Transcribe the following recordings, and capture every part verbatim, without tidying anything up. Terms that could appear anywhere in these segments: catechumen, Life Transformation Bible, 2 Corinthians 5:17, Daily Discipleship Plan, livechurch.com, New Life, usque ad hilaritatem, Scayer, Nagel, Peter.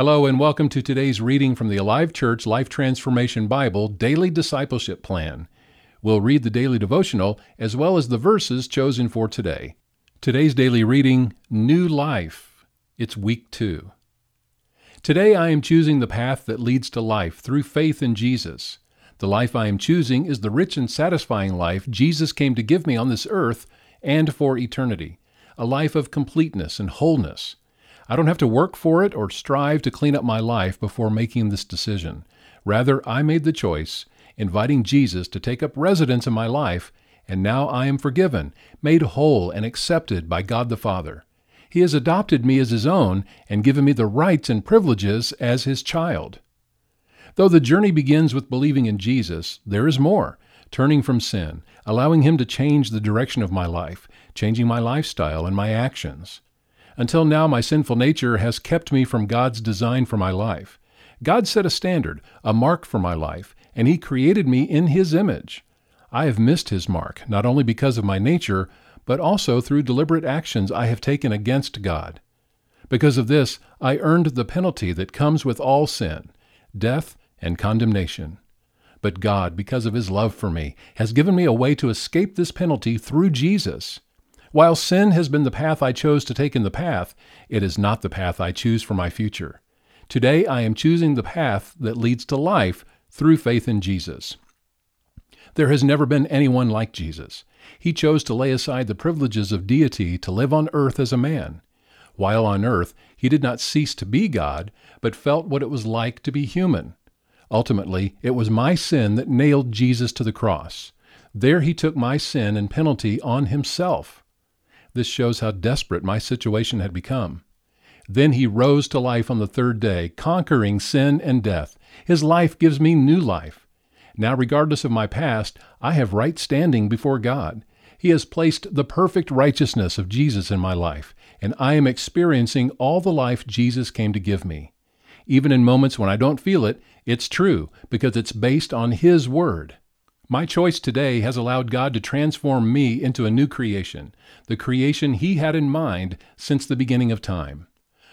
Hello and welcome to today's reading from the Alive Church Life Transformation Bible Daily Discipleship Plan. We'll read the daily devotional as well as the verses chosen for today. Today's daily reading, New Life. It's week two. Today I am choosing the path that leads to life through faith in Jesus. The life I am choosing is the rich and satisfying life Jesus came to give me on this earth and for eternity, a life of completeness and wholeness. I don't have to work for it or strive to clean up my life before making this decision. Rather, I made the choice, inviting Jesus to take up residence in my life, and now I am forgiven, made whole, and accepted by God the Father. He has adopted me as His own and given me the rights and privileges as His child. Though the journey begins with believing in Jesus, there is more. Turning from sin, allowing Him to change the direction of my life, changing my lifestyle and my actions. Until now, my sinful nature has kept me from God's design for my life. God set a standard, a mark for my life, and He created me in His image. I have missed His mark, not only because of my nature, but also through deliberate actions I have taken against God. Because of this, I earned the penalty that comes with all sin, death and condemnation. But God, because of His love for me, has given me a way to escape this penalty through Jesus. While sin has been the path I chose to take in the past, it is not the path I choose for my future. Today I am choosing the path that leads to life through faith in Jesus. There has never been anyone like Jesus. He chose to lay aside the privileges of deity to live on earth as a man. While on earth, He did not cease to be God, but felt what it was like to be human. Ultimately, it was my sin that nailed Jesus to the cross. There He took my sin and penalty on Himself. This shows how desperate my situation had become. Then He rose to life on the third day, conquering sin and death. His life gives me new life. Now, regardless of my past, I have right standing before God. He has placed the perfect righteousness of Jesus in my life, and I am experiencing all the life Jesus came to give me. Even in moments when I don't feel it, it's true because it's based on His Word. My choice today has allowed God to transform me into a new creation, the creation He had in mind since the beginning of time.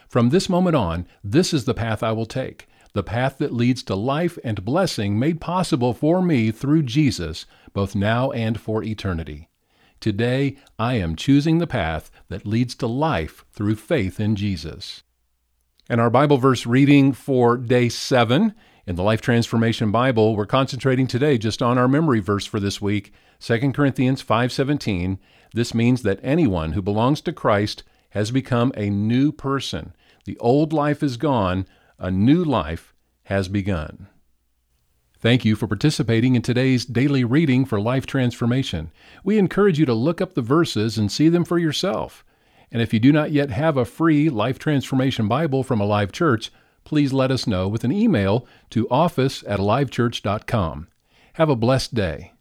From this moment on, this is the path I will take, the path that leads to life and blessing made possible for me through Jesus, both now and for eternity. Today, I am choosing the path that leads to life through faith in Jesus. And our Bible verse reading for day seven in the Life Transformation Bible, we're concentrating today just on our memory verse for this week, Second Corinthians five seventeen. This means that anyone who belongs to Christ has become a new person. The old life is gone, a new life has begun. Thank you for participating in today's daily reading for Life Transformation. We encourage you to look up the verses and see them for yourself. And if you do not yet have a free Life Transformation Bible from Alive Church, please let us know with an email to office at livechurch dot com. Have a blessed day.